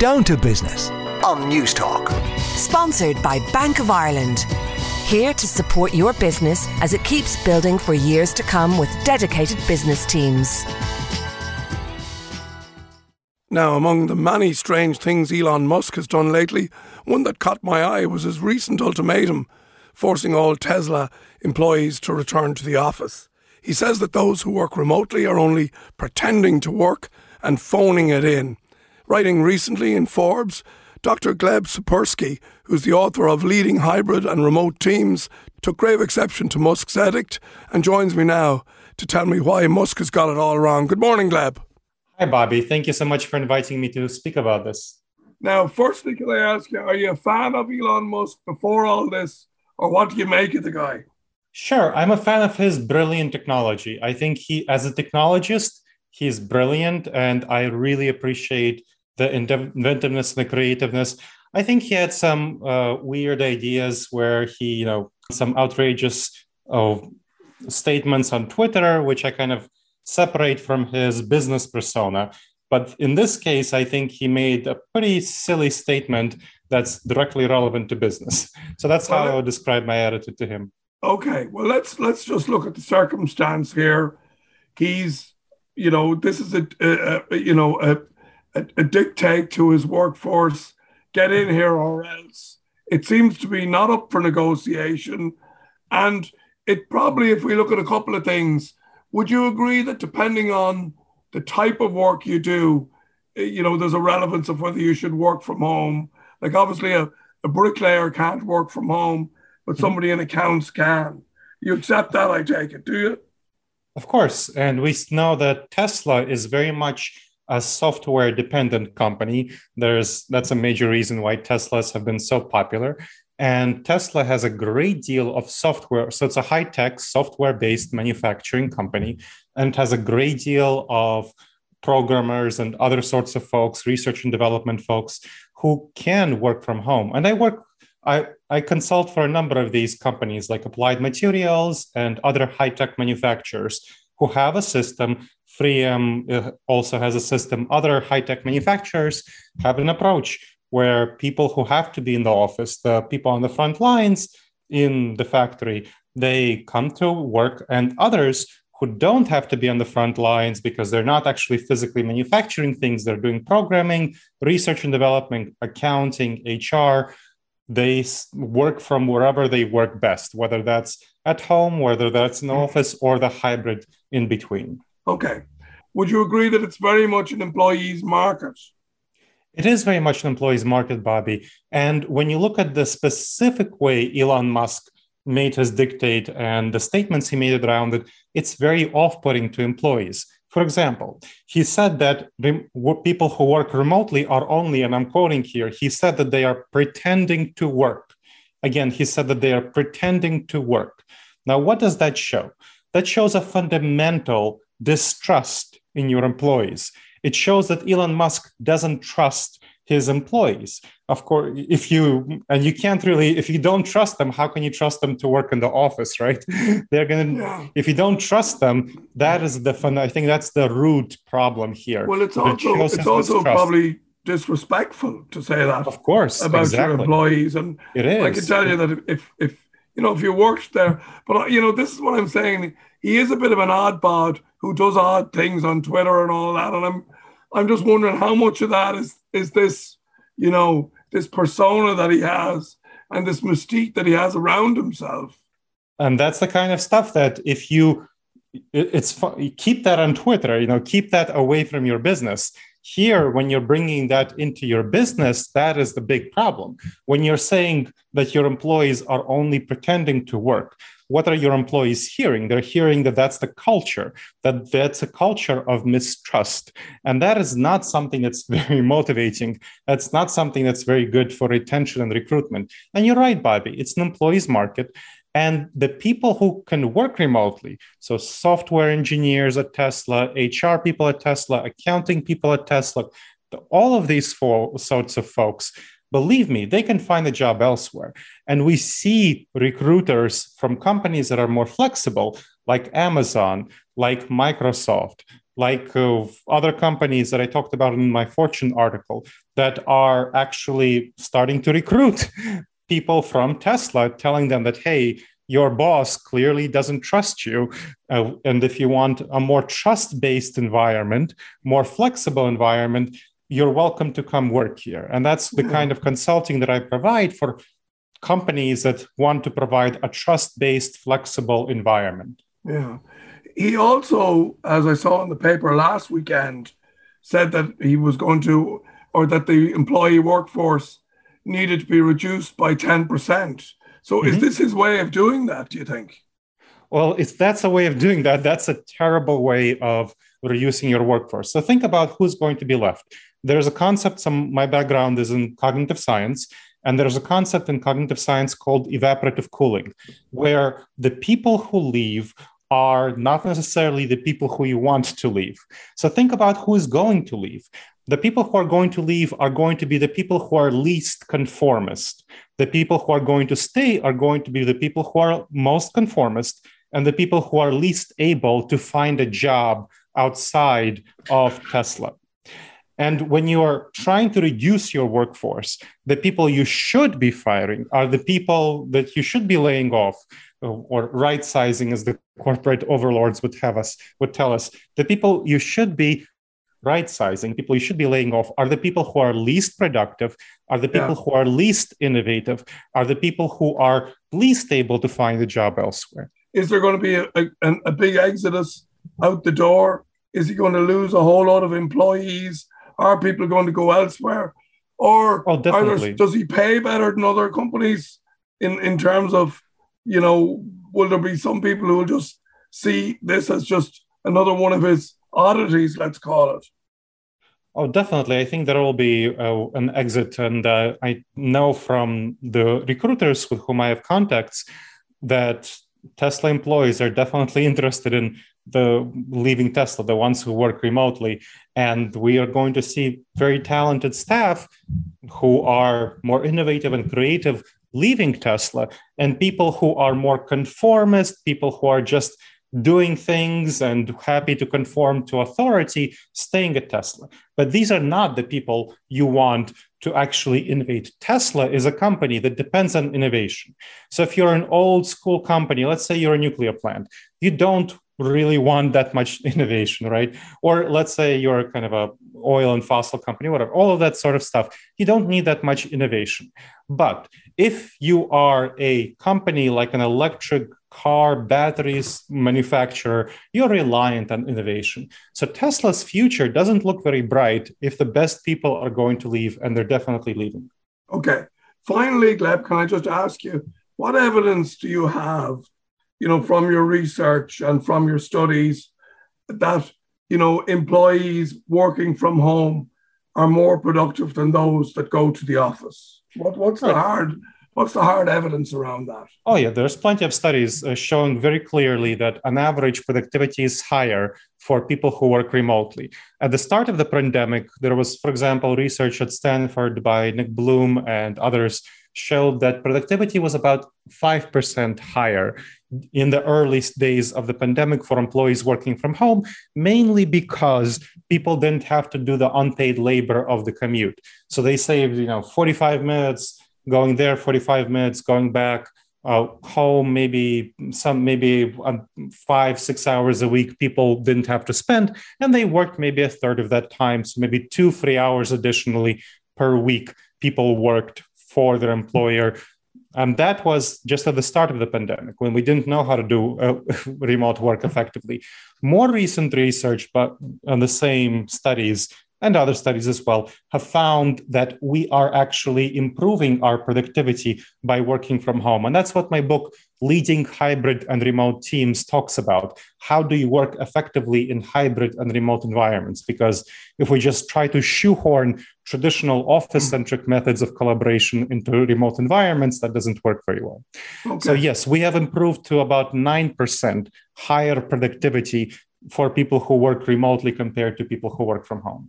down to business on News Talk. Sponsored by Bank of Ireland. Here to support your business as it keeps building for years to come with dedicated business teams. Now, among the many strange things Elon Musk has done lately, one that caught my eye was his recent ultimatum forcing all Tesla employees to return to the office. He says that those who work remotely are only pretending to work and phoning it in. Writing recently in Forbes, Dr. Gleb Sapersky, who's the author of Leading Hybrid and Remote Teams, took grave exception to Musk's edict and joins me now to tell me why Musk has got it all wrong. Good morning, Gleb. Hi, Bobby. Thank you so much for inviting me to speak about this. Now, firstly, can I ask you, are you a fan of Elon Musk before all this, or what do you make of the guy? Sure. I'm a fan of his brilliant technology. I think he, as a technologist, he's brilliant, and I really appreciate the inventiveness and the creativeness. I think he had some weird ideas where he, some outrageous statements on Twitter, which I kind of separate from his business persona. But in this case, I think he made a pretty silly statement that's directly relevant to business. So that's how I would describe my attitude to him. Okay, well, let's just look at the circumstance here. He's, this is a dictate to his workforce, get in here or else. It seems to be not up for negotiation. And it probably, if we look at a couple of things, would you agree that depending on the type of work you do, there's a relevance of whether you should work from home? Like obviously a bricklayer can't work from home, but somebody in accounts can. You accept that, I take it, do you? Of course. And we know that Tesla is very much a software-dependent company. That's a major reason why Teslas have been so popular. And Tesla has a great deal of software. So it's a high-tech, software-based manufacturing company, and has a great deal of programmers and other sorts of folks, research and development folks, who can work from home. And I consult for a number of these companies like Applied Materials and other high-tech manufacturers who have a system. 3M also has a system. Other high-tech manufacturers have an approach where people who have to be in the office, the people on the front lines in the factory, they come to work, and others who don't have to be on the front lines because they're not actually physically manufacturing things, they're doing programming, research and development, accounting, HR. They work from wherever they work best, whether that's at home, whether that's in the office, or the hybrid in between. Okay. Would you agree that it's very much an employee's market? It is very much an employee's market, Bobby. And when you look at the specific way Elon Musk made his dictate and the statements he made around it, it's very off-putting to employees. For example, he said that people who work remotely are only, and I'm quoting here, he said that they are pretending to work. Again, he said that they are pretending to work. Now, what does that show? That shows a fundamental distrust in your employees. It shows that Elon Musk doesn't trust his employees. Of course, if you don't trust them, how can you trust them to work in the office, right? If you don't trust them, I think that's the root problem here. Well, it's also probably disrespectful to say that. Of course, about your employees, and it is. I can tell you that if you worked there, but this is what I'm saying. He is a bit of an odd bod who does odd things on Twitter and all that, and I'm just wondering how much of that is this, this persona that he has and this mystique that he has around himself. And that's the kind of stuff that keep that on Twitter, keep that away from your business. Here, when you're bringing that into your business, that is the big problem. When you're saying that your employees are only pretending to work, what are your employees hearing? They're hearing that that's the culture, that that's a culture of mistrust. And that is not something that's very motivating. That's not something that's very good for retention and recruitment. And you're right, Bobby, it's an employee's market. And the people who can work remotely, so software engineers at Tesla, HR people at Tesla, accounting people at Tesla, all of these sorts of folks, believe me, they can find a job elsewhere. And we see recruiters from companies that are more flexible, like Amazon, like Microsoft, like other companies that I talked about in my Fortune article that are actually starting to recruit people from Tesla, telling them that, hey, your boss clearly doesn't trust you. And if you want a more trust-based environment, more flexible environment, you're welcome to come work here. And that's the kind of consulting that I provide for companies that want to provide a trust-based, flexible environment. Yeah. He also, as I saw in the paper last weekend, said that he was going to, or that the employee workforce needed to be reduced by 10%. So is this his way of doing that, do you think? Well, if that's a way of doing that, that's a terrible way of reducing your workforce. So think about who's going to be left. There's a concept, my background is in cognitive science, and there's a concept in cognitive science called evaporative cooling, where the people who leave are not necessarily the people who you want to leave. So think about who is going to leave. The people who are going to leave are going to be the people who are least conformist. The people who are going to stay are going to be the people who are most conformist, and the people who are least able to find a job outside of Tesla. And when you are trying to reduce your workforce, the people you should be firing are the people that you should be laying off, or right-sizing, as the corporate overlords would tell us. The people you should be right-sizing, people you should be laying off, are the people who are least productive, are the people who are least innovative, are the people who are least able to find a job elsewhere. Is there going to be a big exodus out the door? Is he going to lose a whole lot of employees? Are people going to go elsewhere? Or does he pay better than other companies in terms of, you know, will there be some people who will just see this as just another one of his oddities, let's call it? Oh, definitely. I think there will be an exit. And I know from the recruiters with whom I have contacts that Tesla employees are definitely interested in leaving Tesla, the ones who work remotely. And we are going to see very talented staff who are more innovative and creative leaving Tesla, and people who are more conformist, people who are just doing things and happy to conform to authority, staying at Tesla. But these are not the people you want to actually innovate. Tesla is a company that depends on innovation. So if you're an old school company, let's say you're a nuclear plant, you don't really want that much innovation, right? Or let's say you're kind of a oil and fossil company, whatever, all of that sort of stuff. You don't need that much innovation. But if you are a company like an electric car batteries manufacturer, you're reliant on innovation. So Tesla's future doesn't look very bright if the best people are going to leave, and they're definitely leaving. Okay. Finally, Gleb, can I just ask you, what evidence do you have, you know, from your research and from your studies that, you know, employees working from home are more productive than those that go to the office? What's the hard evidence around that? Oh, yeah, there's plenty of studies showing very clearly that on average productivity is higher for people who work remotely. At the start of the pandemic, there was, for example, research at Stanford by Nick Bloom and others showed that productivity was about 5% higher in the earliest days of the pandemic for employees working from home, mainly because people didn't have to do the unpaid labor of the commute. So they saved, 45 minutes, going there, 45 minutes, going back home, maybe 5-6 hours a week people didn't have to spend. And they worked maybe a third of that time. So maybe 2-3 hours additionally per week, people worked for their employer. And that was just at the start of the pandemic when we didn't know how to do remote work effectively. More recent research, but on the same studies, and other studies as well, have found that we are actually improving our productivity by working from home. And that's what my book, Leading Hybrid and Remote Teams, talks about. How do you work effectively in hybrid and remote environments? Because if we just try to shoehorn traditional office-centric methods of collaboration into remote environments, that doesn't work very well. Okay. So yes, we have improved to about 9% higher productivity for people who work remotely compared to people who work from home.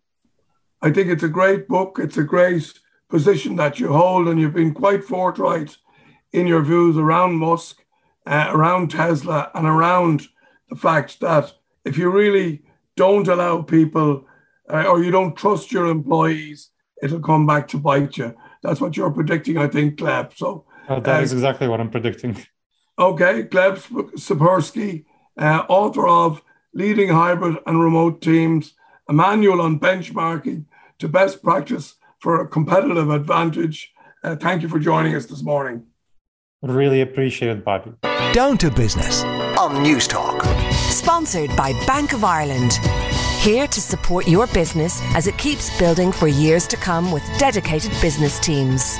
I think it's a great book. It's a great position that you hold, and you've been quite forthright in your views around Musk, around Tesla, and around the fact that if you really don't allow people, or you don't trust your employees, it'll come back to bite you. That's what you're predicting, I think, Gleb. So that is exactly what I'm predicting. Okay, Gleb Sapersky, author of Leading Hybrid and Remote Teams, a manual on benchmarking to best practice for a competitive advantage. Thank you for joining us this morning. Really appreciate it, Bobby. Down to business on News Talk. Sponsored by Bank of Ireland. Here to support your business as it keeps building for years to come with dedicated business teams.